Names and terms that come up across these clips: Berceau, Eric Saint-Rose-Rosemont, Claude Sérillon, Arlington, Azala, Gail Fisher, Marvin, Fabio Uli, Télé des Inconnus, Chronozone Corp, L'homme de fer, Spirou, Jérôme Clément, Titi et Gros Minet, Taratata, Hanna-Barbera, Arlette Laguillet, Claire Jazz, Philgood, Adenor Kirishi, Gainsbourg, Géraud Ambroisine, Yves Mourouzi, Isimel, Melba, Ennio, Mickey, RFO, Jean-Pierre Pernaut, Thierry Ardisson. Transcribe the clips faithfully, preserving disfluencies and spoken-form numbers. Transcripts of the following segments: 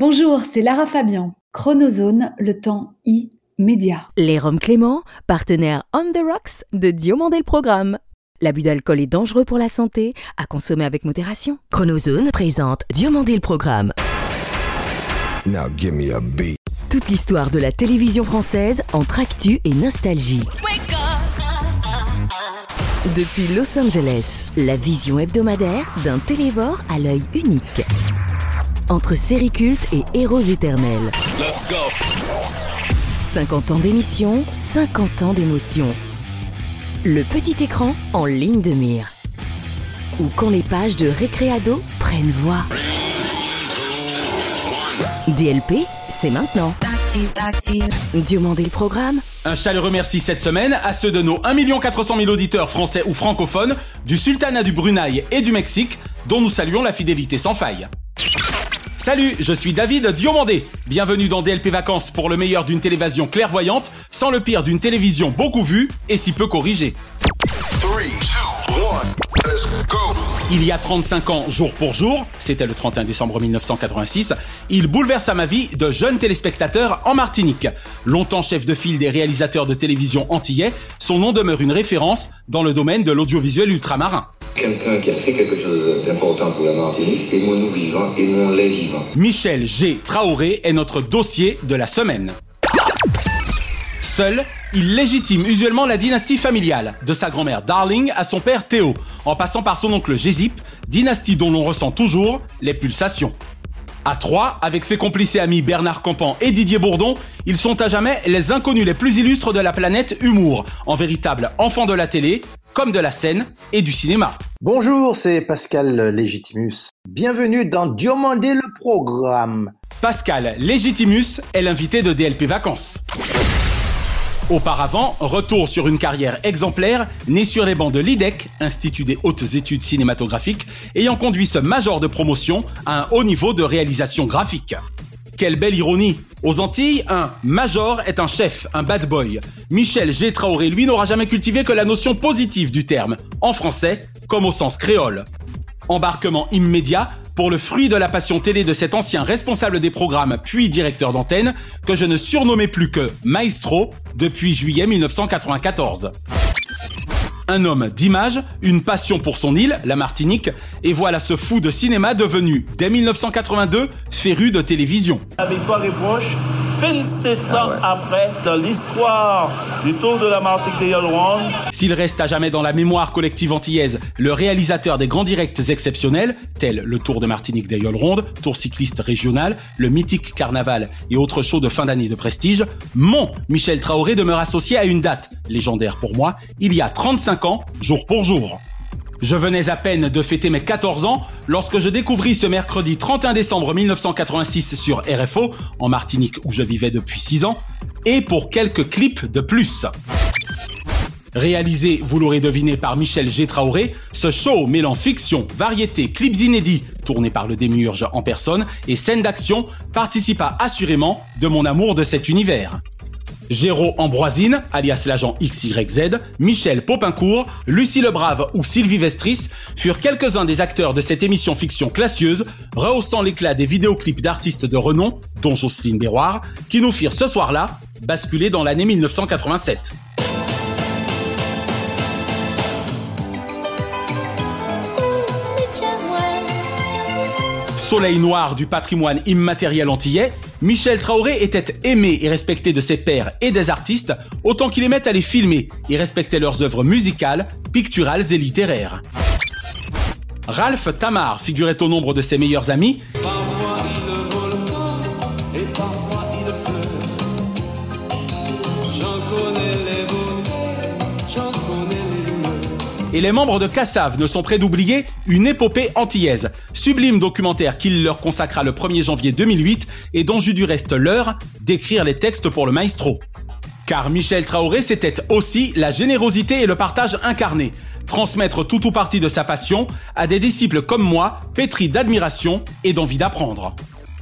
Bonjour, c'est Lara Fabian. Chronozone, le temps immédiat. Jérôme Clément, partenaire On The Rocks de Diamondel le Programme. L'abus d'alcool est dangereux pour la santé, à consommer avec modération. Chronozone présente Diamondel le Programme. Now give me a beat. Toute l'histoire de la télévision française entre actu et nostalgie. Wake up. Depuis Los Angeles, la vision hebdomadaire d'un télévore à l'œil unique. Entre séries cultes et héros éternels. Let's go. cinquante ans d'émission, cinquante ans d'émotion. Le petit écran en ligne de mire. Ou quand les pages de Recreado prennent voix. D L P, c'est maintenant. Diamondel le Programme. Un chaleureux merci cette semaine à ceux de nos un million quatre cent mille auditeurs français ou francophones, du Sultanat du Brunei et du Mexique, dont nous saluons la fidélité sans faille. Salut, je suis David Demandez. Bienvenue dans D L P Vacances pour le meilleur d'une télévision clairvoyante, sans le pire d'une télévision beaucoup vue et si peu corrigée. trois, deux, un, let's go. Il y a trente-cinq ans, jour pour jour, c'était le trente et un décembre mille neuf cent quatre-vingt-six, il bouleversa ma vie de jeune téléspectateur en Martinique. Longtemps chef de file des réalisateurs de télévision antillais, son nom demeure une référence dans le domaine de l'audiovisuel ultramarin. Quelqu'un qui a fait quelque chose d'important pour la Martinique, aimons-nous vivants, aimons les vivants. Michel G. Traoré est notre dossier de la semaine. Seul, il légitime usuellement la dynastie familiale, de sa grand-mère Darling à son père Théo, en passant par son oncle Gésip, dynastie dont l'on ressent toujours les pulsations. À trois, avec ses complices et amis Bernard Campan et Didier Bourdon, ils sont à jamais les inconnus les plus illustres de la planète humour, en véritable enfant de la télé, comme de la scène et du cinéma. Bonjour, c'est Pascal Légitimus. Bienvenue dans Diamondel le Programme. Pascal Légitimus est l'invité de D L P Vacances. Auparavant, retour sur une carrière exemplaire, née sur les bancs de l'I D E C, Institut des Hautes Études Cinématographiques, ayant conduit ce major de promotion à un haut niveau de réalisation graphique. Quelle belle ironie! Aux Antilles, un major est un chef, un bad boy. Michel G. Traoré, lui, n'aura jamais cultivé que la notion positive du terme, en français comme au sens créole. Embarquement immédiat pour le fruit de la passion télé de cet ancien responsable des programmes puis directeur d'antenne que je ne surnommais plus que Maestro depuis juillet mille neuf cent quatre-vingt-quatorze. Un homme d'image, une passion pour son île, la Martinique, et voilà ce fou de cinéma devenu, dès mille neuf cent quatre-vingt-deux, féru de télévision. La victoire est proche, vingt-sept ans après, dans l'histoire du Tour de la Martinique de Yolande. S'il reste à jamais dans la mémoire collective antillaise le réalisateur des grands directs exceptionnels, tels le Tour de Martinique de Yolande, Tour cycliste régional, le mythique Carnaval et autres shows de fin d'année de prestige, mon Michel Traoré demeure associé à une date, légendaire pour moi, il y a trente-cinq ans, jour pour jour. Je venais à peine de fêter mes quatorze ans lorsque je découvris ce mercredi trente et un décembre mille neuf cent quatre-vingt-six sur R F O, en Martinique où je vivais depuis six ans, et pour quelques clips de plus. Réalisé, vous l'aurez deviné, par Michel G. Traoré, ce show mêlant fiction, variété, clips inédits, tournés par le démiurge en personne, et scènes d'action participa assurément de mon amour de cet univers. Géraud Ambroisine, alias l'agent X Y Z, Michel Popincourt, Lucie Le Brave ou Sylvie Vestris furent quelques-uns des acteurs de cette émission fiction classieuse, rehaussant l'éclat des vidéoclips d'artistes de renom, dont Jocelyne Béroir, qui nous firent ce soir-là basculer dans l'année mille neuf cent quatre-vingt-sept. Soleil noir du patrimoine immatériel antillais, Michel Traoré était aimé et respecté de ses pairs et des artistes autant qu'il aimait à les filmer et respectait leurs œuvres musicales, picturales et littéraires. Ralph Tamar figurait au nombre de ses meilleurs amis, et les membres de Kassav ne sont près d'oublier une épopée antillaise, sublime documentaire qu'il leur consacra le premier janvier deux mille huit et dont j'eus du reste l'heure d'écrire les textes pour le maestro. Car Michel Traoré, c'était aussi la générosité et le partage incarné, transmettre tout ou partie de sa passion à des disciples comme moi, pétris d'admiration et d'envie d'apprendre.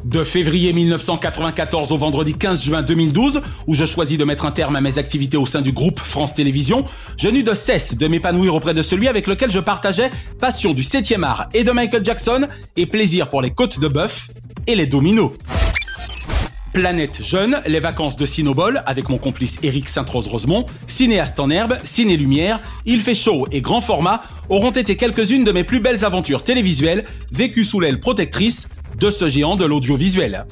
De février mille neuf cent quatre-vingt-quatorze au vendredi quinze juin deux mille douze, où je choisis de mettre un terme à mes activités au sein du groupe France Télévisions, je n'eus de cesse de m'épanouir auprès de celui avec lequel je partageais passion du septième art et de Michael Jackson et plaisir pour les côtes de bœuf et les dominos. Planète Jeune, Les Vacances de Cinobol avec mon complice Eric Saint-Rose-Rosemont, Cinéaste en herbe, Ciné Lumière, Il fait chaud et grand format auront été quelques-unes de mes plus belles aventures télévisuelles vécues sous l'aile protectrice de ce géant de l'audiovisuel.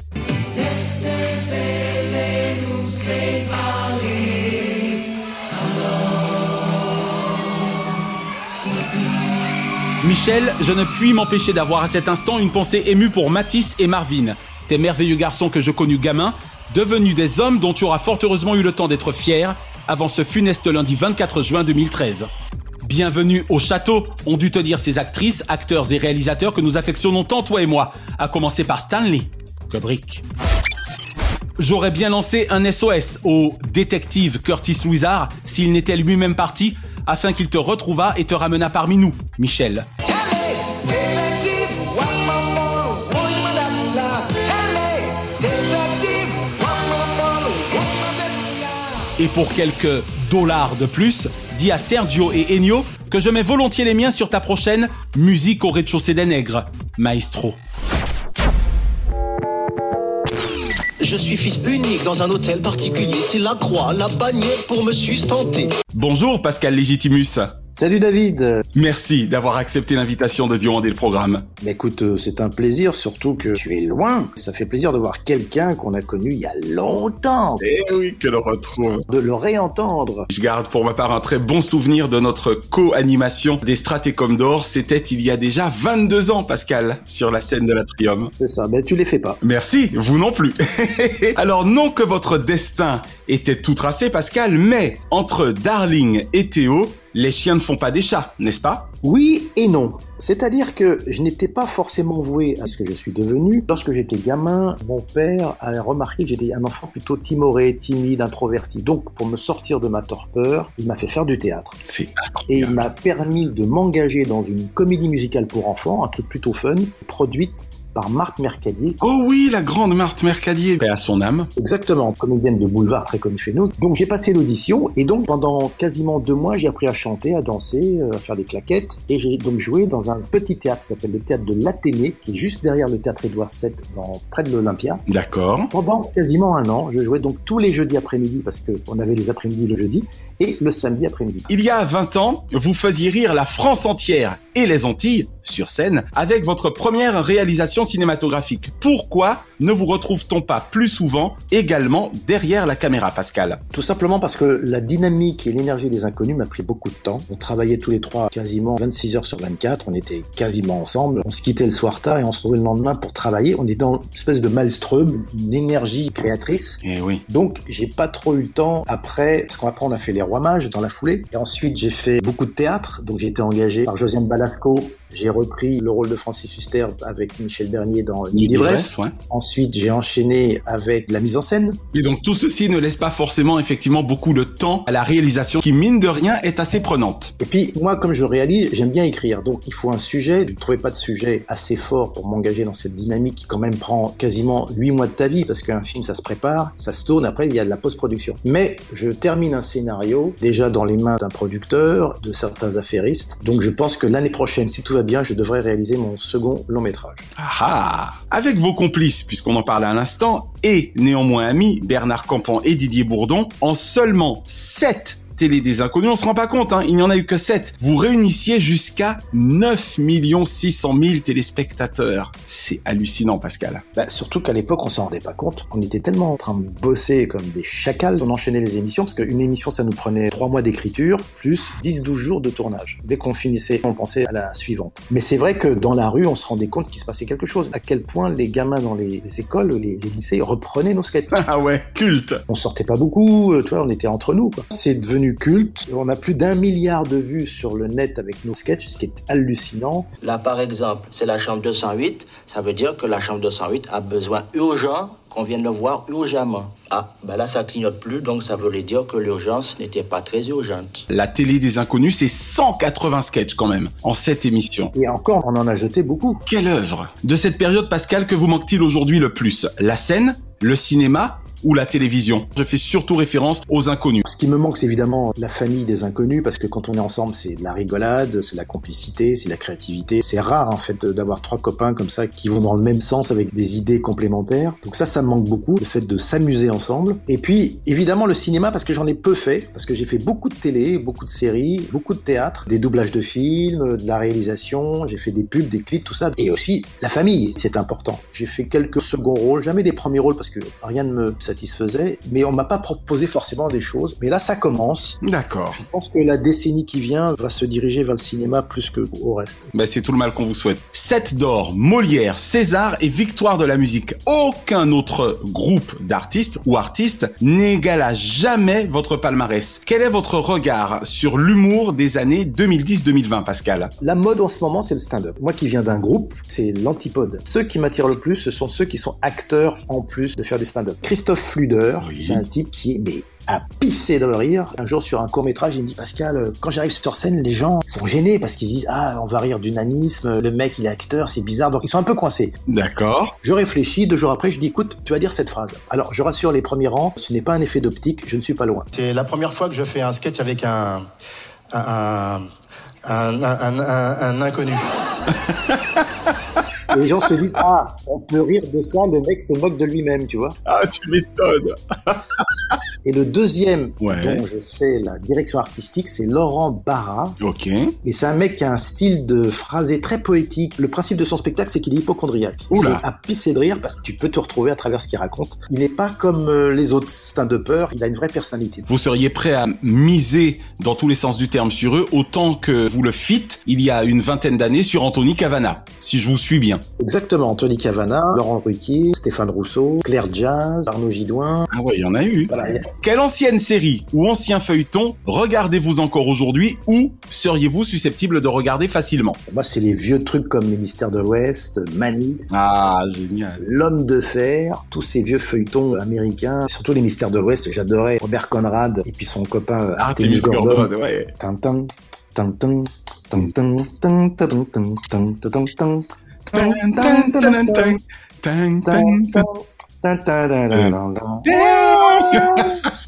Michel, je ne puis m'empêcher d'avoir à cet instant une pensée émue pour Matisse et Marvin, tes merveilleux garçons que je connus gamins, devenus des hommes dont tu auras fort heureusement eu le temps d'être fier avant ce funeste lundi vingt-quatre juin deux mille treize. Bienvenue au château, ont dû te dire ces actrices, acteurs et réalisateurs que nous affectionnons tant toi et moi, à commencer par Stanley Kubrick. J'aurais bien lancé un S O S au détective Curtis Louisard s'il n'était lui-même parti, afin qu'il te retrouvât et te ramena parmi nous, Michel. Et pour quelques dollars de plus, dis à Sergio et Ennio que je mets volontiers les miens sur ta prochaine Musique au rez-de-chaussée des nègres, maestro. Je suis fils unique dans un hôtel particulier. C'est la croix, la bannière pour me sustenter. Bonjour Pascal Légitimus. Salut David. Merci d'avoir accepté l'invitation de Diamondel le Programme. Bah écoute, c'est un plaisir, surtout que tu es loin. Ça fait plaisir de voir quelqu'un qu'on a connu il y a longtemps. Eh oui, que l'on retrouve. De le réentendre. Je garde pour ma part un très bon souvenir de notre co-animation des Stratécom d'Or. C'était il y a déjà vingt-deux ans, Pascal, sur la scène de l'Atrium. C'est ça, ben tu les fais pas. Merci, vous non plus. Alors non que votre destin était tout tracé, Pascal, mais entre Darling et Théo, les chiens ne font pas des chats, n'est-ce pas ? Oui et non. C'est-à-dire que je n'étais pas forcément voué à ce que je suis devenu. Lorsque j'étais gamin, mon père a remarqué que j'étais un enfant plutôt timoré, timide, introverti. Donc, pour me sortir de ma torpeur, il m'a fait faire du théâtre. C'est incroyable. Et il m'a permis de m'engager dans une comédie musicale pour enfants, un truc plutôt fun, produite par Marthe Mercadier. Oh oui, la grande Marthe Mercadier. Paix à son âme. Exactement, comédienne de boulevard très connue chez nous. Donc j'ai passé l'audition et donc pendant quasiment deux mois, j'ai appris à chanter, à danser, à faire des claquettes. Et j'ai donc joué dans un petit théâtre qui s'appelle le théâtre de l'Athénée, qui est juste derrière le théâtre Édouard sept, dans, près de l'Olympia. D'accord. Pendant quasiment un an, je jouais donc tous les jeudis après-midi, parce qu'on avait les après-midi le jeudi, et le samedi après-midi. Il y a vingt ans, vous faisiez rire la France entière et les Antilles, sur scène, avec votre première réalisation cinématographique. Pourquoi ne vous retrouve-t-on pas plus souvent également derrière la caméra, Pascal ? Tout simplement parce que la dynamique et l'énergie des Inconnus m'a pris beaucoup de temps. On travaillait tous les trois quasiment vingt-six heures sur vingt-quatre, on était quasiment ensemble, on se quittait le soir tard et on se retrouvait le lendemain pour travailler. On est dans une espèce de maelstrom, une énergie créatrice. Et oui. Donc, j'ai pas trop eu le temps après, parce qu'après on a fait les Rois Mages dans la foulée, et ensuite j'ai fait beaucoup de théâtre, donc j'ai été engagé par Josiane Balasco. J'ai repris le rôle de Francis Huster avec Michel Bernier dans Ni l'ivresse. Ouais. Ensuite, j'ai enchaîné avec la mise en scène. Et donc, tout ceci ne laisse pas forcément, effectivement, beaucoup de temps à la réalisation qui, mine de rien, est assez prenante. Et puis, moi, comme je réalise, j'aime bien écrire. Donc, il faut un sujet. Je ne trouvais pas de sujet assez fort pour m'engager dans cette dynamique qui, quand même, prend quasiment huit mois de ta vie parce qu'un film, ça se prépare, ça se tourne. Après, il y a de la post-production. Mais je termine un scénario déjà dans les mains d'un producteur, de certains affairistes. Donc, je pense que l'année prochaine, si tout va bien, je devrais réaliser mon second long métrage. Ah, avec vos complices, puisqu'on en parlait à l'instant, et néanmoins amis, Bernard Campan et Didier Bourdon, en seulement sept Télé des Inconnus, on se rend pas compte, hein, il n'y en a eu que sept. Vous réunissiez jusqu'à neuf millions six cent mille téléspectateurs. C'est hallucinant, Pascal. Bah, surtout qu'à l'époque, on s'en rendait pas compte. On était tellement en train de bosser comme des chacals. On enchaînait les émissions, parce qu'une émission, ça nous prenait trois mois d'écriture, plus dix à douze jours de tournage. Dès qu'on finissait, on pensait à la suivante. Mais c'est vrai que dans la rue, on se rendait compte qu'il se passait quelque chose. À quel point les gamins dans les, les écoles, les, les lycées, reprenaient nos skates. Ah ouais, culte. On sortait pas beaucoup, tu vois, on était entre nous, quoi. C'est devenu culte. On a plus d'un milliard de vues sur le net avec nos sketchs, ce qui est hallucinant. Là, par exemple, c'est la chambre deux cent huit. Ça veut dire que la chambre deux cent huit a besoin urgent qu'on vienne le voir urgemment. Ah, ben là, ça clignote plus, donc ça voulait dire que l'urgence n'était pas très urgente. La Télé des Inconnus, c'est cent quatre-vingts sketchs quand même, en cette émission. Et encore, on en a jeté beaucoup. Quelle œuvre ! De cette période, Pascal, que vous manque-t-il aujourd'hui le plus ? La scène ? Le cinéma ? ou la télévision. Je fais surtout référence aux Inconnus. Ce qui me manque, c'est évidemment la famille des Inconnus, parce que quand on est ensemble, c'est de la rigolade, c'est de la complicité, c'est de la créativité. C'est rare, en fait, d'avoir trois copains comme ça qui vont dans le même sens avec des idées complémentaires. Donc ça, ça me manque beaucoup, le fait de s'amuser ensemble. Et puis, évidemment, le cinéma, parce que j'en ai peu fait, parce que j'ai fait beaucoup de télé, beaucoup de séries, beaucoup de théâtre, des doublages de films, de la réalisation, j'ai fait des pubs, des clips, tout ça. Et aussi, la famille, c'est important. J'ai fait quelques seconds rôles, jamais des premiers rôles, parce que rien ne me satisfaisait, mais on m'a pas proposé forcément des choses. Mais là, ça commence. D'accord. Je pense que la décennie qui vient va se diriger vers le cinéma plus qu'au reste. Bah, c'est tout le mal qu'on vous souhaite. Sept d'or, Molière, César et victoire de la musique. Aucun autre groupe d'artistes ou artistes n'égala jamais votre palmarès. Quel est votre regard sur l'humour des années deux mille dix deux mille vingt, Pascal? La mode en ce moment, c'est le stand-up. Moi qui viens d'un groupe, c'est l'antipode. Ceux qui m'attirent le plus, ce sont ceux qui sont acteurs en plus de faire du stand-up. Christophe Fluder, oui. C'est un type qui est... Mais... à pisser de rire. Un jour, sur un court-métrage, il me dit « Pascal, quand j'arrive sur scène, les gens sont gênés parce qu'ils se disent « Ah, on va rire d'unanisme, le mec, il est acteur, c'est bizarre. » Donc, ils sont un peu coincés. D'accord. Je réfléchis, deux jours après, je dis « Écoute, tu vas dire cette phrase. » Alors, je rassure les premiers rangs, ce n'est pas un effet d'optique, je ne suis pas loin. C'est la première fois que je fais un sketch avec un... un... un... un, un, un, un inconnu. Et les gens se disent « Ah, on peut rire de ça, le mec se moque de lui-même, tu vois. » Ah, tu m'étonnes. Et le deuxième, ouais, dont je fais la direction artistique, c'est Laurent Barra. Ok. Et c'est un mec qui a un style de phrasé très poétique. Le principe de son spectacle, c'est qu'il est hypochondriaque. Oula. C'est à pisser de rire parce que tu peux te retrouver à travers ce qu'il raconte. Il n'est pas comme les autres stand-uppers, il a une vraie personnalité. Vous seriez prêt à miser dans tous les sens du terme sur eux, autant que vous le fîtes il y a une vingtaine d'années sur Anthony Cavanagh, si je vous suis bien. Exactement, Anthony Cavanagh, Laurent Ruquier, Stéphane Rousseau, Claire Jazz, Arnaud Gidoin. Ah ouais, il y en a eu. Voilà. Quelle ancienne série ou ancien feuilleton regardez-vous encore aujourd'hui ou seriez-vous susceptible de regarder facilement? Moi, c'est les vieux trucs comme les Mystères de l'Ouest, Manix. Ah, génial. L'Homme de Fer, tous ces vieux feuilletons américains, surtout les Mystères de l'Ouest, j'adorais Robert Conrad et puis son copain ah, Artemis Gordon. Gordon ouais. Tintin, tintin, tintin, tintin, tintin, tintin, tintin, tintin.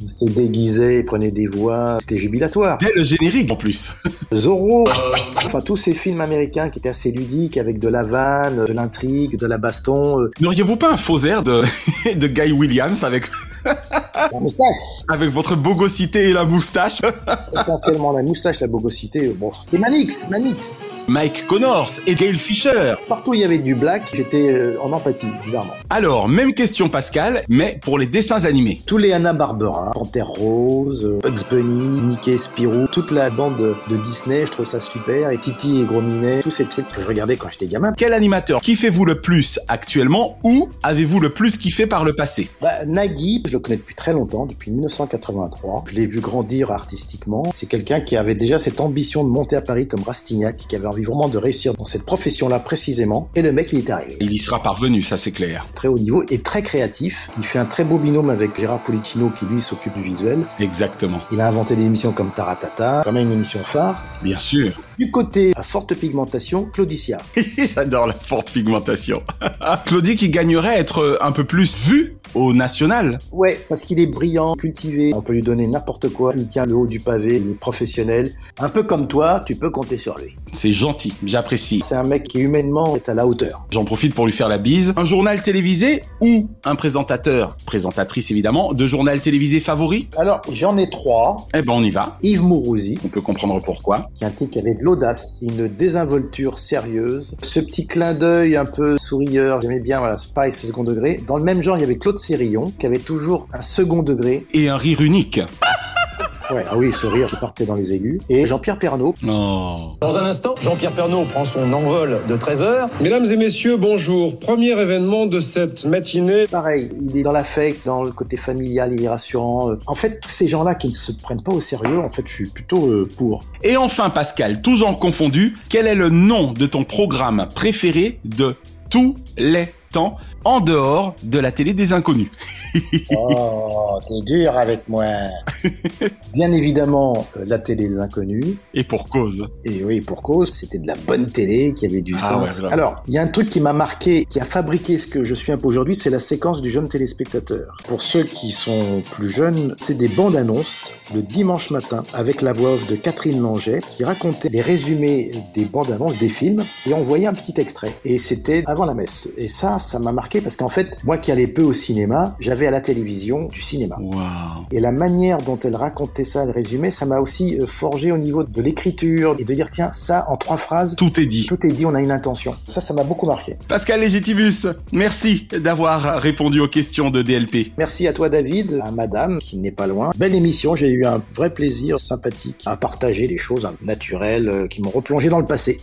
Il se déguisait, il prenait des voix, c'était jubilatoire. Dès le générique en plus. Zorro, enfin tous ces films américains qui étaient assez ludiques avec de la vanne, de l'intrigue, de la baston. N'auriez-vous pas un faux air de, de Guy Williams avec... La moustache. Avec votre bogosité et la moustache. Essentiellement la moustache, la bogosité, bon. Et Manix, Manix. Mike Connors et Gail Fisher. Partout il y avait du black, j'étais en empathie, bizarrement. Alors, même question Pascal, mais pour les dessins animés. Tous les Hanna-Barbera, Panthère Rose, Bugs Bunny, Mickey, Spirou, toute la bande de Disney, je trouve ça super. Et Titi et Gros Minet, tous ces trucs que je regardais quand j'étais gamin. Quel animateur kiffez-vous le plus actuellement ou avez-vous le plus kiffé par le passé? Bah, Nagui, je le connais depuis très longtemps, depuis mille neuf cent quatre-vingt-trois. Je l'ai vu grandir artistiquement. C'est quelqu'un qui avait déjà cette ambition de monter à Paris comme Rastignac, qui avait envie vraiment de réussir dans cette profession-là précisément. Et le mec, il est arrivé. Il y sera parvenu, ça c'est clair. Très haut niveau et très créatif. Il fait un très beau binôme avec Gérard Policino qui lui s'occupe du visuel. Exactement. Il a inventé des émissions comme Taratata, quand même une émission phare. Bien sûr. Du côté à forte pigmentation, Claudicia. J'adore la forte pigmentation. Claudie qui gagnerait à être un peu plus vue au national. Ouais, parce qu'il est brillant, cultivé, on peut lui donner n'importe quoi, il tient le haut du pavé, il est professionnel. Un peu comme toi, tu peux compter sur lui. C'est gentil, j'apprécie. C'est un mec qui humainement est à la hauteur. J'en profite pour lui faire la bise. Un journal télévisé ou un présentateur, présentatrice évidemment, de journal télévisé favori? Alors, j'en ai trois. Eh ben, on y va. Yves Mourouzi. On peut comprendre pourquoi. Qui est un type qui avait de l'audace, une désinvolture sérieuse. Ce petit clin d'œil un peu sourieur, j'aimais bien, voilà, Spice second degré. Dans le même genre, il y avait Claude Sérillon, qui avait toujours un second degré. Et un rire unique. Ouais, ah oui, ce rire qui partait dans les aigus. Et Jean-Pierre Pernaut. Oh. Dans un instant, Jean-Pierre Pernaut prend son envol de treize heures. Mesdames et messieurs, bonjour. Premier événement de cette matinée. Pareil, il est dans l'affect, dans le côté familial, il est rassurant. En fait, tous ces gens-là qui ne se prennent pas au sérieux, en fait, je suis plutôt euh, pour. Et enfin, Pascal, tout genre confondu, quel est le nom de ton programme préféré de tous les temps, en dehors de la télé des inconnus. Oh, t'es dur avec moi. Bien évidemment, la télé des inconnus. Et pour cause. Et oui, pour cause, c'était de la bonne télé qui avait du ah sens. Ouais, alors, il y a un truc qui m'a marqué, qui a fabriqué ce que je suis un peu aujourd'hui, c'est la séquence du jeune téléspectateur. Pour ceux qui sont plus jeunes, c'est des bandes annonces le dimanche matin avec la voix off de Catherine Langeais qui racontait les résumés des bandes annonces des films et on voyait un petit extrait. Et c'était avant la messe. Et ça, ça m'a marqué parce qu'en fait, moi qui allais peu au cinéma, j'avais à la télévision du cinéma. Wow. Et la manière dont elle racontait ça, le résumé, ça m'a aussi forgé au niveau de l'écriture et de dire tiens, ça en trois phrases. Tout est dit. Tout est dit, on a une intention. Ça, ça m'a beaucoup marqué. Pascal Légitimus, merci d'avoir répondu aux questions de D L P. Merci à toi David, à madame qui n'est pas loin. Belle émission, j'ai eu un vrai plaisir sympathique à partager des choses naturelles qui m'ont replongé dans le passé.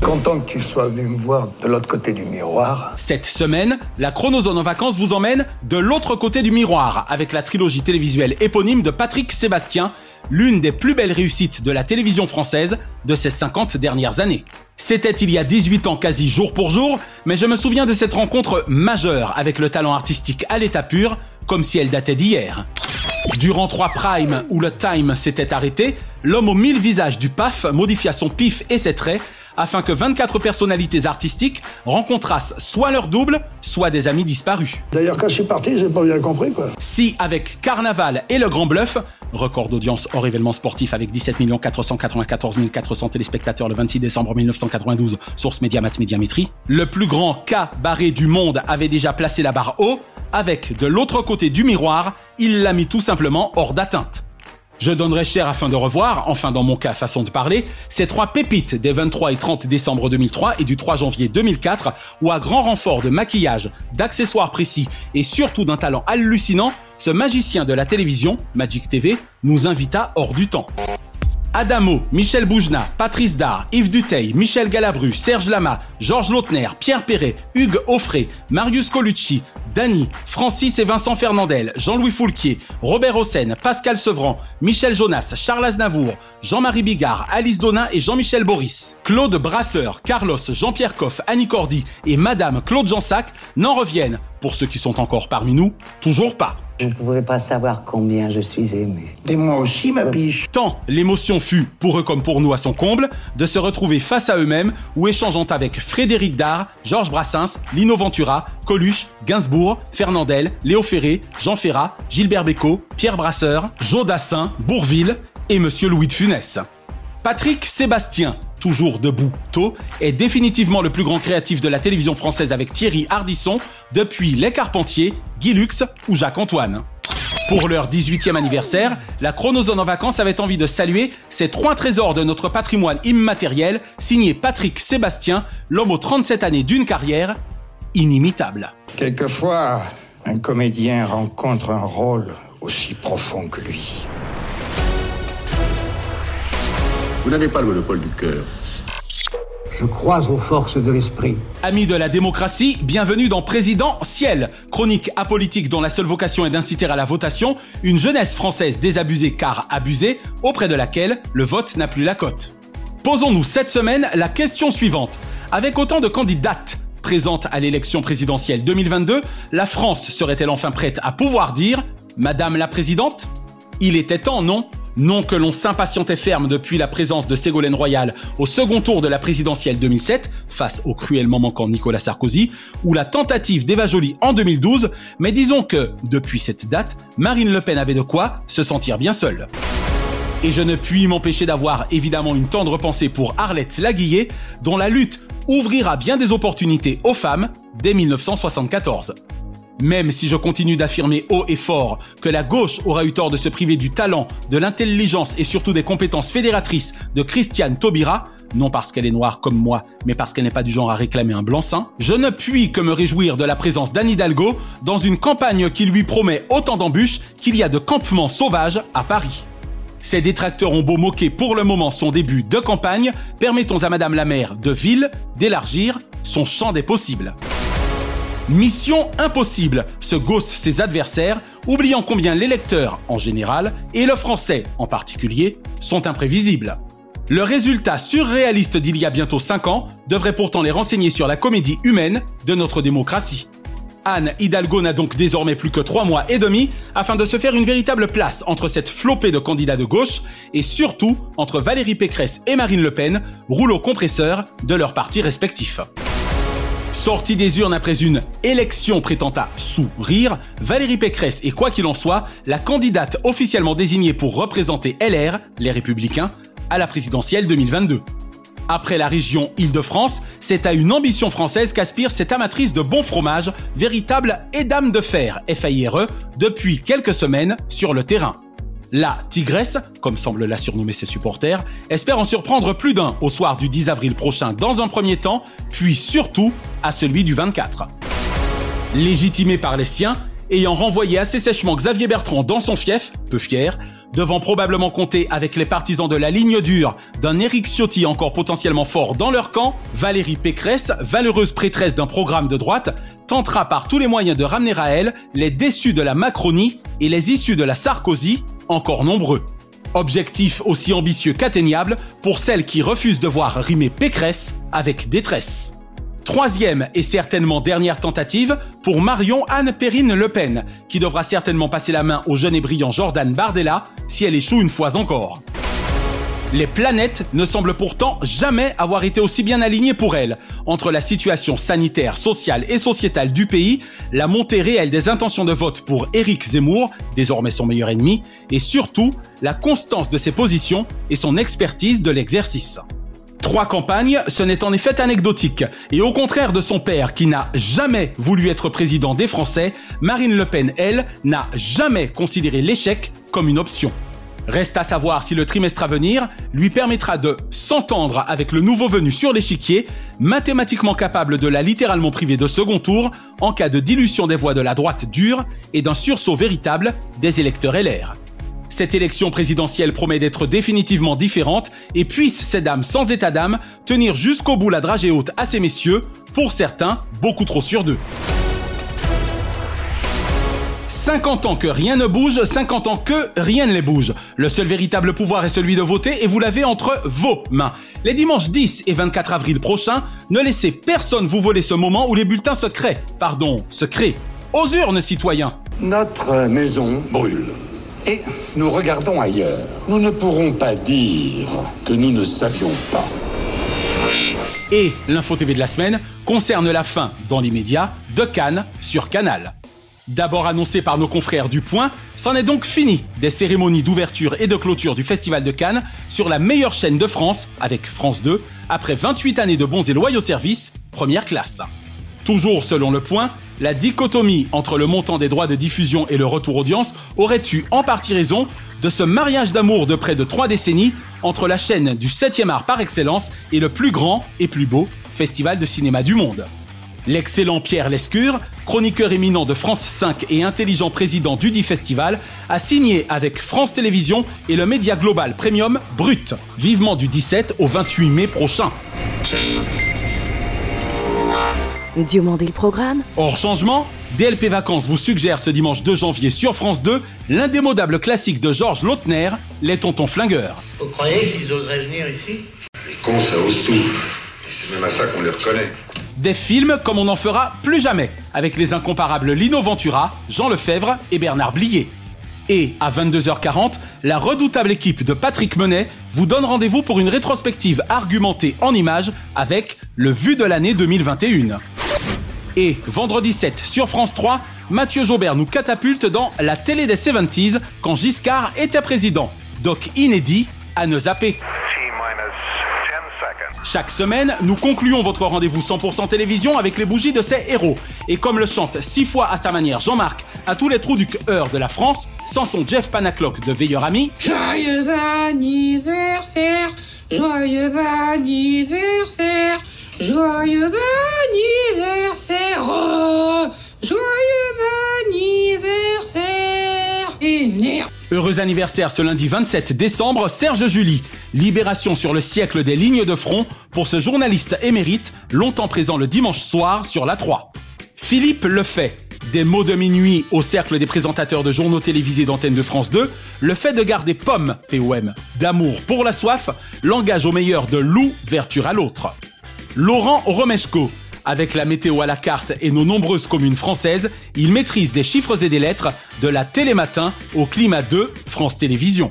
Content que tu sois venu me voir de l'autre côté du miroir. Cette semaine, la chronozone en vacances vous emmène de l'autre côté du miroir avec la trilogie télévisuelle éponyme de Patrick Sébastien, l'une des plus belles réussites de la télévision française de ces cinquante dernières années. C'était il y a dix-huit ans quasi jour pour jour, mais je me souviens de cette rencontre majeure avec le talent artistique à l'état pur, comme si elle datait d'hier. Durant trois primes où le time s'était arrêté, l'homme aux mille visages du P A F modifia son pif et ses traits afin que vingt-quatre personnalités artistiques rencontrassent soit leur double, soit des amis disparus. D'ailleurs, quand je suis parti, j'ai pas bien compris, quoi. Si, avec Carnaval et Le Grand Bluff, record d'audience hors événement sportif avec dix-sept millions quatre cent quatre-vingt-quatorze mille quatre cents téléspectateurs le vingt-six décembre mille neuf cent quatre-vingt-douze, source Médiamat Médiamétrie, le plus grand cas barré du monde avait déjà placé la barre haut, avec de l'autre côté du miroir, il l'a mis tout simplement hors d'atteinte. Je donnerai cher afin de revoir, enfin dans mon cas façon de parler, ces trois pépites des vingt-trois et trente décembre deux mille trois et du trois janvier deux mille quatre où à grand renfort de maquillage, d'accessoires précis et surtout d'un talent hallucinant, ce magicien de la télévision, Magic T V, nous invita hors du temps. Adamo, Michel Boujna, Patrice Dard, Yves Duteil, Michel Galabru, Serge Lama, Georges Lautner, Pierre Perret, Hugues Offray, Marius Colucci, Dany, Francis et Vincent Fernandel, Jean-Louis Foulquier, Robert Hossein, Pascal Sevran, Michel Jonas, Charles Aznavour, Jean-Marie Bigard, Alice Donin et Jean-Michel Boris. Claude Brasseur, Carlos, Jean-Pierre Coff, Annie Cordy et Madame Claude Jansac n'en reviennent, pour ceux qui sont encore parmi nous, toujours pas. Je ne pouvais pas savoir combien je suis ému. Et moi aussi, ma biche. Tant l'émotion fut, pour eux comme pour nous à son comble, de se retrouver face à eux-mêmes ou échangeant avec Frédéric Dard, Georges Brassens, Lino Ventura, Coluche, Gainsbourg, Fernandel, Léo Ferré, Jean Ferrat, Gilbert Bécaud, Pierre Brasseur, Joe Dassin, Bourvil et Monsieur Louis de Funès. Patrick Sébastien, toujours debout tôt, est définitivement le plus grand créatif de la télévision française avec Thierry Ardisson depuis Les Carpentiers, Guy Lux ou Jacques-Antoine. Pour leur dix-huitième anniversaire, la chronozone en vacances avait envie de saluer ces trois trésors de notre patrimoine immatériel signés Patrick Sébastien, l'homme aux trente-sept années d'une carrière inimitable. Quelquefois, un comédien rencontre un rôle aussi profond que lui. Vous n'avez pas le monopole du cœur. Je crois aux forces de l'esprit. Amis de la démocratie, bienvenue dans Président Ciel, chronique apolitique dont la seule vocation est d'inciter à la votation une jeunesse française désabusée car abusée, auprès de laquelle le vote n'a plus la cote. Posons-nous cette semaine la question suivante. Avec autant de candidates présentes à l'élection présidentielle deux mille vingt-deux, la France serait-elle enfin prête à pouvoir dire « Madame la Présidente ?» Il était temps, non ? Non que l'on s'impatientait ferme depuis la présence de Ségolène Royal au second tour de la présidentielle deux mille sept, face au cruellement manquant Nicolas Sarkozy, ou la tentative d'Eva Joly en deux mille douze, mais disons que, depuis cette date, Marine Le Pen avait de quoi se sentir bien seule. Et je ne puis m'empêcher d'avoir évidemment une tendre pensée pour Arlette Laguillet, dont la lutte ouvrira bien des opportunités aux femmes dès dix-neuf cent soixante-quatorze. Même si je continue d'affirmer haut et fort que la gauche aura eu tort de se priver du talent, de l'intelligence et surtout des compétences fédératrices de Christiane Taubira, non parce qu'elle est noire comme moi, mais parce qu'elle n'est pas du genre à réclamer un blanc-seing, je ne puis que me réjouir de la présence d'Anne Hidalgo dans une campagne qui lui promet autant d'embûches qu'il y a de campements sauvages à Paris. Ses détracteurs ont beau moquer pour le moment son début de campagne, permettons à Madame la maire de ville d'élargir son champ des possibles. Mission impossible, se gaussent ses adversaires, oubliant combien l'électeur, en général, et le français, en particulier, sont imprévisibles. Le résultat surréaliste d'il y a bientôt cinq ans devrait pourtant les renseigner sur la comédie humaine de notre démocratie. Anne Hidalgo n'a donc désormais plus que trois mois et demi afin de se faire une véritable place entre cette flopée de candidats de gauche et surtout entre Valérie Pécresse et Marine Le Pen, rouleau compresseur de leurs partis respectifs. Sortie des urnes après une élection prétendant à sourire, Valérie Pécresse est, quoi qu'il en soit, la candidate officiellement désignée pour représenter L R, les Républicains, à la présidentielle deux mille vingt-deux. Après la région Île-de-France, c'est à une ambition française qu'aspire cette amatrice de bon fromage, véritable édame de fer, F I R E, depuis quelques semaines sur le terrain. La Tigresse, comme semblent la surnommer ses supporters, espère en surprendre plus d'un au soir du dix avril prochain dans un premier temps, puis surtout à celui du vingt-quatre. Légitimée par les siens, ayant renvoyé assez sèchement Xavier Bertrand dans son fief, peu fier, devant probablement compter avec les partisans de la ligne dure d'un Éric Ciotti encore potentiellement fort dans leur camp, Valérie Pécresse, valeureuse prêtresse d'un programme de droite, tentera par tous les moyens de ramener à elle les déçus de la Macronie et les issus de la Sarkozy, encore nombreux. Objectif aussi ambitieux qu'atteignable pour celle qui refuse de voir rimer Pécresse avec détresse. Troisième et certainement dernière tentative pour Marion Anne-Périne Le Pen, qui devra certainement passer la main au jeune et brillant Jordan Bardella si elle échoue une fois encore. Les planètes ne semblent pourtant jamais avoir été aussi bien alignées pour elle. Entre la situation sanitaire, sociale et sociétale du pays, la montée réelle des intentions de vote pour Éric Zemmour, désormais son meilleur ennemi, et surtout la constance de ses positions et son expertise de l'exercice. Trois campagnes, ce n'est en effet anecdotique. Et au contraire de son père, qui n'a jamais voulu être président des Français, Marine Le Pen, elle, n'a jamais considéré l'échec comme une option. Reste à savoir si le trimestre à venir lui permettra de s'entendre avec le nouveau venu sur l'échiquier, mathématiquement capable de la littéralement priver de second tour en cas de dilution des voix de la droite dure et d'un sursaut véritable des électeurs L R. Cette élection présidentielle promet d'être définitivement différente et puisse ces dames sans état d'âme tenir jusqu'au bout la dragée haute à ces messieurs, pour certains beaucoup trop sûrs d'eux. cinquante ans que rien ne bouge, cinquante ans que rien ne les bouge. Le seul véritable pouvoir est celui de voter et vous l'avez entre vos mains. Les dimanches dix et vingt-quatre avril prochains, ne laissez personne vous voler ce moment où les bulletins se créent. Pardon, se créent. Aux urnes, citoyens. Notre maison brûle. Et nous regardons ailleurs. Nous ne pourrons pas dire que nous ne savions pas. Et l'info T V de la semaine concerne la fin, dans l'immédiat, de Cannes sur Canal. D'abord annoncé par nos confrères du Point, c'en est donc fini des cérémonies d'ouverture et de clôture du Festival de Cannes sur la meilleure chaîne de France, avec France deux, après vingt-huit années de bons et loyaux services, première classe. Toujours selon le Point, la dichotomie entre le montant des droits de diffusion et le retour audience aurait eu en partie raison de ce mariage d'amour de près de trois décennies entre la chaîne du septième art par excellence et le plus grand et plus beau festival de cinéma du monde. L'excellent Pierre Lescure, chroniqueur éminent de France cinq et intelligent président du dit festival, a signé avec France Télévisions et le Média Global Premium Brut, vivement du dix-sept au vingt-huit mai prochain. Diamondel le Programme. Hors changement, D L P Vacances vous suggère ce dimanche deux janvier sur France deux l'indémodable classique de Georges Lautner, Les Tontons Flingueurs. Vous croyez qu'ils oseraient venir ici ? Les cons, ça ose tout. Et c'est même à ça qu'on les reconnaît. Des films comme on n'en fera plus jamais, avec les incomparables Lino Ventura, Jean Lefebvre et Bernard Blier. Et à vingt-deux heures quarante, la redoutable équipe de Patrick Menet vous donne rendez-vous pour une rétrospective argumentée en images avec le Vu de l'année deux mille vingt et un. Et vendredi sept sur France trois, Mathieu Jaubert nous catapulte dans La télé des soixante-dix quand Giscard était président. Doc inédit à ne zapper. Chaque semaine, nous concluons votre rendez-vous cent pour cent télévision avec les bougies de ses héros. Et comme le chante six fois à sa manière Jean-Marc, à tous les trous du cœur de la France, sans son Jeff Panaclock de Veilleur Ami. Joyeux anniversaire, joyeux anniversaire, joyeux anniversaire, oh, joyeux anniversaire, énerve. Heureux anniversaire ce lundi vingt-sept décembre, Serge July. Libération sur le siècle des lignes de front pour ce journaliste émérite, longtemps présent le dimanche soir sur la trois. Philippe Lefay, des mots de minuit au cercle des présentateurs de journaux télévisés d'antenne de France deux, le fait de garder pomme, P O M, d'amour pour la soif, l'engage au meilleur de loup, verture à l'autre. Laurent Romeshko, avec la météo à la carte et nos nombreuses communes françaises, il maîtrise des chiffres et des lettres de la Télématin au Climat deux, France Télévisions.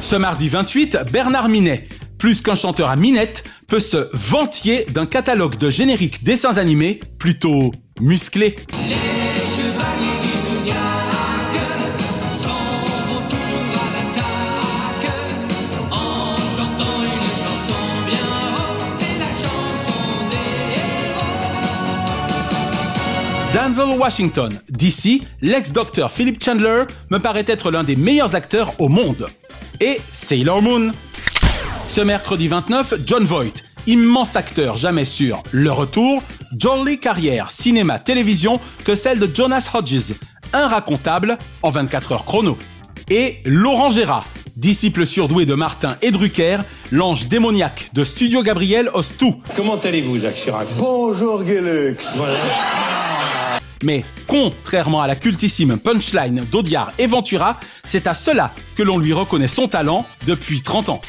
Ce mardi vingt-huit, Bernard Minet, plus qu'un chanteur à minette, peut se vantier d'un catalogue de génériques dessins animés plutôt musclés. Les chevaliers du Zodiaque sont toujours à l'attaque en chantant une chanson bien haut, c'est la chanson des héros. Denzel Washington, d'ici, l'ex-docteur Philip Chandler me paraît être l'un des meilleurs acteurs au monde. Et Sailor Moon. Ce mercredi vingt-neuf, John Voight, immense acteur jamais sûr, le retour, jolie carrière cinéma-télévision que celle de Jonas Hodges, inracontable en vingt-quatre heures chrono. Et Laurent Gérard, disciple surdoué de Martin et Drucker, l'ange démoniaque de Studio Gabriel Ostou. Comment allez-vous, Jacques Chirac ? Bonjour, Guélux. Voilà. Mais contrairement à la cultissime punchline d'Audiard et Ventura, c'est à cela que l'on lui reconnaît son talent depuis trente ans.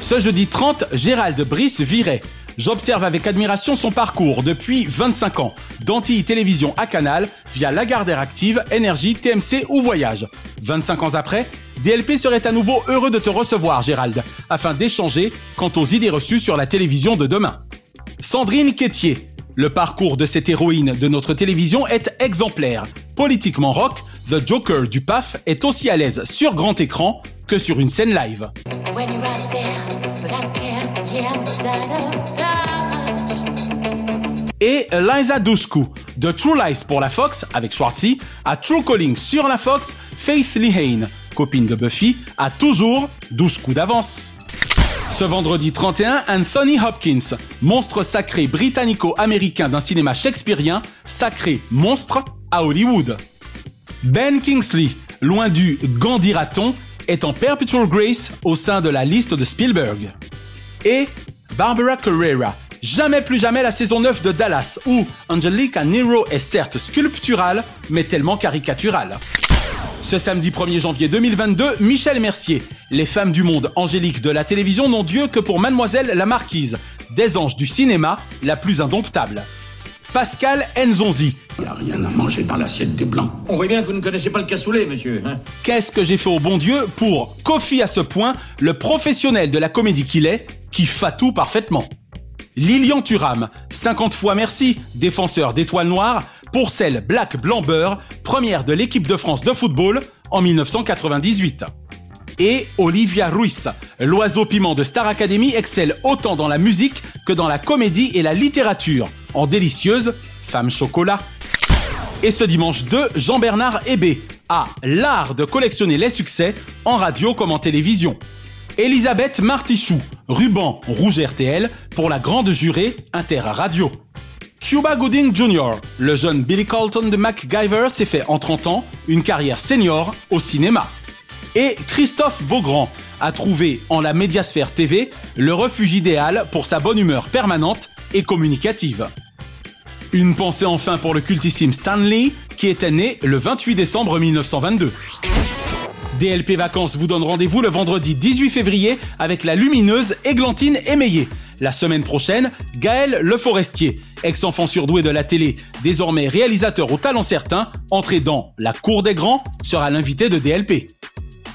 Ce jeudi trente, Gérald Brice Viret. J'observe avec admiration son parcours depuis vingt-cinq ans, d'Antilles Télévision à Canal, via Lagardère Active, Énergie, T M C ou Voyage. vingt-cinq ans après, D L P serait à nouveau heureux de te recevoir, Gérald, afin d'échanger quant aux idées reçues sur la télévision de demain. Sandrine Quétier. Le parcours de cette héroïne de notre télévision est exemplaire. Politiquement rock, The Joker du P A F est aussi à l'aise sur grand écran que sur une scène live. Et Eliza Dushku, de True Lies pour la Fox, avec Schwartzy, à True Calling sur la Fox, Faith Lehane, copine de Buffy, a toujours Dushku d'avance. Ce vendredi trente et un, Anthony Hopkins, monstre sacré britannico-américain d'un cinéma shakespearien, sacré monstre à Hollywood. Ben Kingsley, loin du Gandhi-raton, est en perpetual grace au sein de la liste de Spielberg. Et Barbara Carrera, jamais plus jamais la saison neuf de Dallas, où Angelica Nero est certes sculpturale, mais tellement caricaturale. Ce samedi premier janvier deux mille vingt-deux, Michel Mercier. Les femmes du monde angéliques de la télévision n'ont Dieu que pour Mademoiselle la Marquise, des anges du cinéma, la plus indomptable. Pascal N'Zonzi. Il n'y a rien à manger dans l'assiette des Blancs. On voit bien que vous ne connaissez pas le cassoulet, monsieur. Hein ? Qu'est-ce que j'ai fait au bon Dieu pour Kofi à ce point, le professionnel de la comédie qu'il est, qui fatoue parfaitement. Lilian Thuram, cinquante fois merci, défenseur d'étoiles noires, pour celle Black Blanc Beurre, première de l'équipe de France de football en mille neuf cent quatre-vingt-dix-huit. Et Olivia Ruiz, l'oiseau piment de Star Academy, excelle autant dans la musique que dans la comédie et la littérature, en délicieuse Femme Chocolat. Et ce dimanche deux, Jean-Bernard Hébé a l'art de collectionner les succès, en radio comme en télévision. Elisabeth Martichoux, ruban rouge R T L pour la grande jurée Inter Radio. Cuba Gooding Junior, le jeune Billy Colton de MacGyver s'est fait en trente ans une carrière senior au cinéma. Et Christophe Beaugrand a trouvé en la Médiasphère T V le refuge idéal pour sa bonne humeur permanente et communicative. Une pensée enfin pour le cultissime Stanley qui était né le vingt-huit décembre mille neuf cent vingt-deux. D L P Vacances vous donne rendez-vous le vendredi dix-huit février avec la lumineuse Églantine Émeillé. La semaine prochaine, Gaël Le Forestier, ex-enfant surdoué de la télé, désormais réalisateur au talent certain, entré dans La Cour des Grands, sera l'invité de D L P.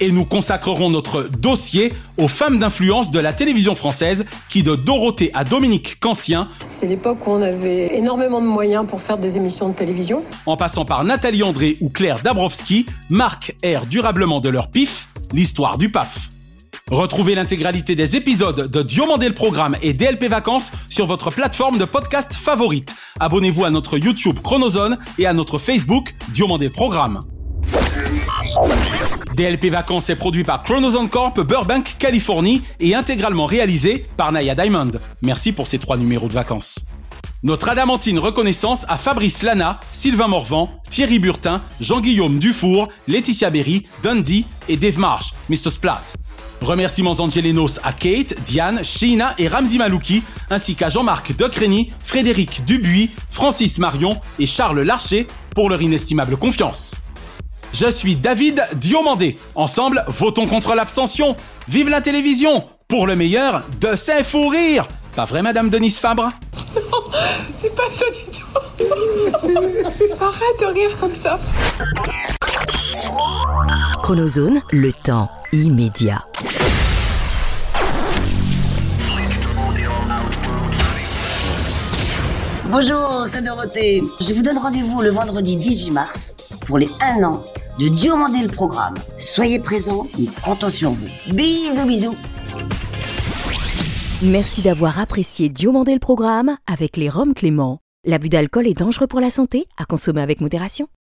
Et nous consacrerons notre dossier aux femmes d'influence de la télévision française qui, de Dorothée à Dominique Cancien... C'est l'époque où on avait énormément de moyens pour faire des émissions de télévision. En passant par Nathalie André ou Claire Dabrowski, marquent errent durablement de leur pif l'histoire du P A F. Retrouvez l'intégralité des épisodes de Diamondel le Programme et D L P Vacances sur votre plateforme de podcast favorite. Abonnez-vous à notre YouTube Chronozone et à notre Facebook Diamondel le Programme. D L P Vacances est produit par Chronozone Corp, Burbank, Californie et intégralement réalisé par Naya Diamond. Merci pour ces trois numéros de vacances. Notre adamantine reconnaissance à Fabrice Lana, Sylvain Morvan, Thierry Burtin, Jean-Guillaume Dufour, Laetitia Berry, Dundee et Dave Marsh, mister Splat. Remerciements angelenos à Kate, Diane, Sheena et Ramzi Malouki, ainsi qu'à Jean-Marc Decreny, Frédéric Dubuis, Francis Marion et Charles Larcher pour leur inestimable confiance. Je suis David Diomandé. Ensemble, votons contre l'abstention. Vive la télévision. Pour le meilleur de ses fous rires. Pas vrai, madame Denise Fabre? Non, c'est pas ça du tout. Arrête de rire comme ça. Chronozone, le temps immédiat. Bonjour, c'est Dorothée. Je vous donne rendez-vous le vendredi dix-huit mars pour les un an de Diamondel le Programme. Soyez présents et comptons sur vous. Bisous, bisous. Merci d'avoir apprécié Diamondel le Programme avec les Roms Clément. L'abus d'alcool est dangereux pour la santé, à consommer avec modération.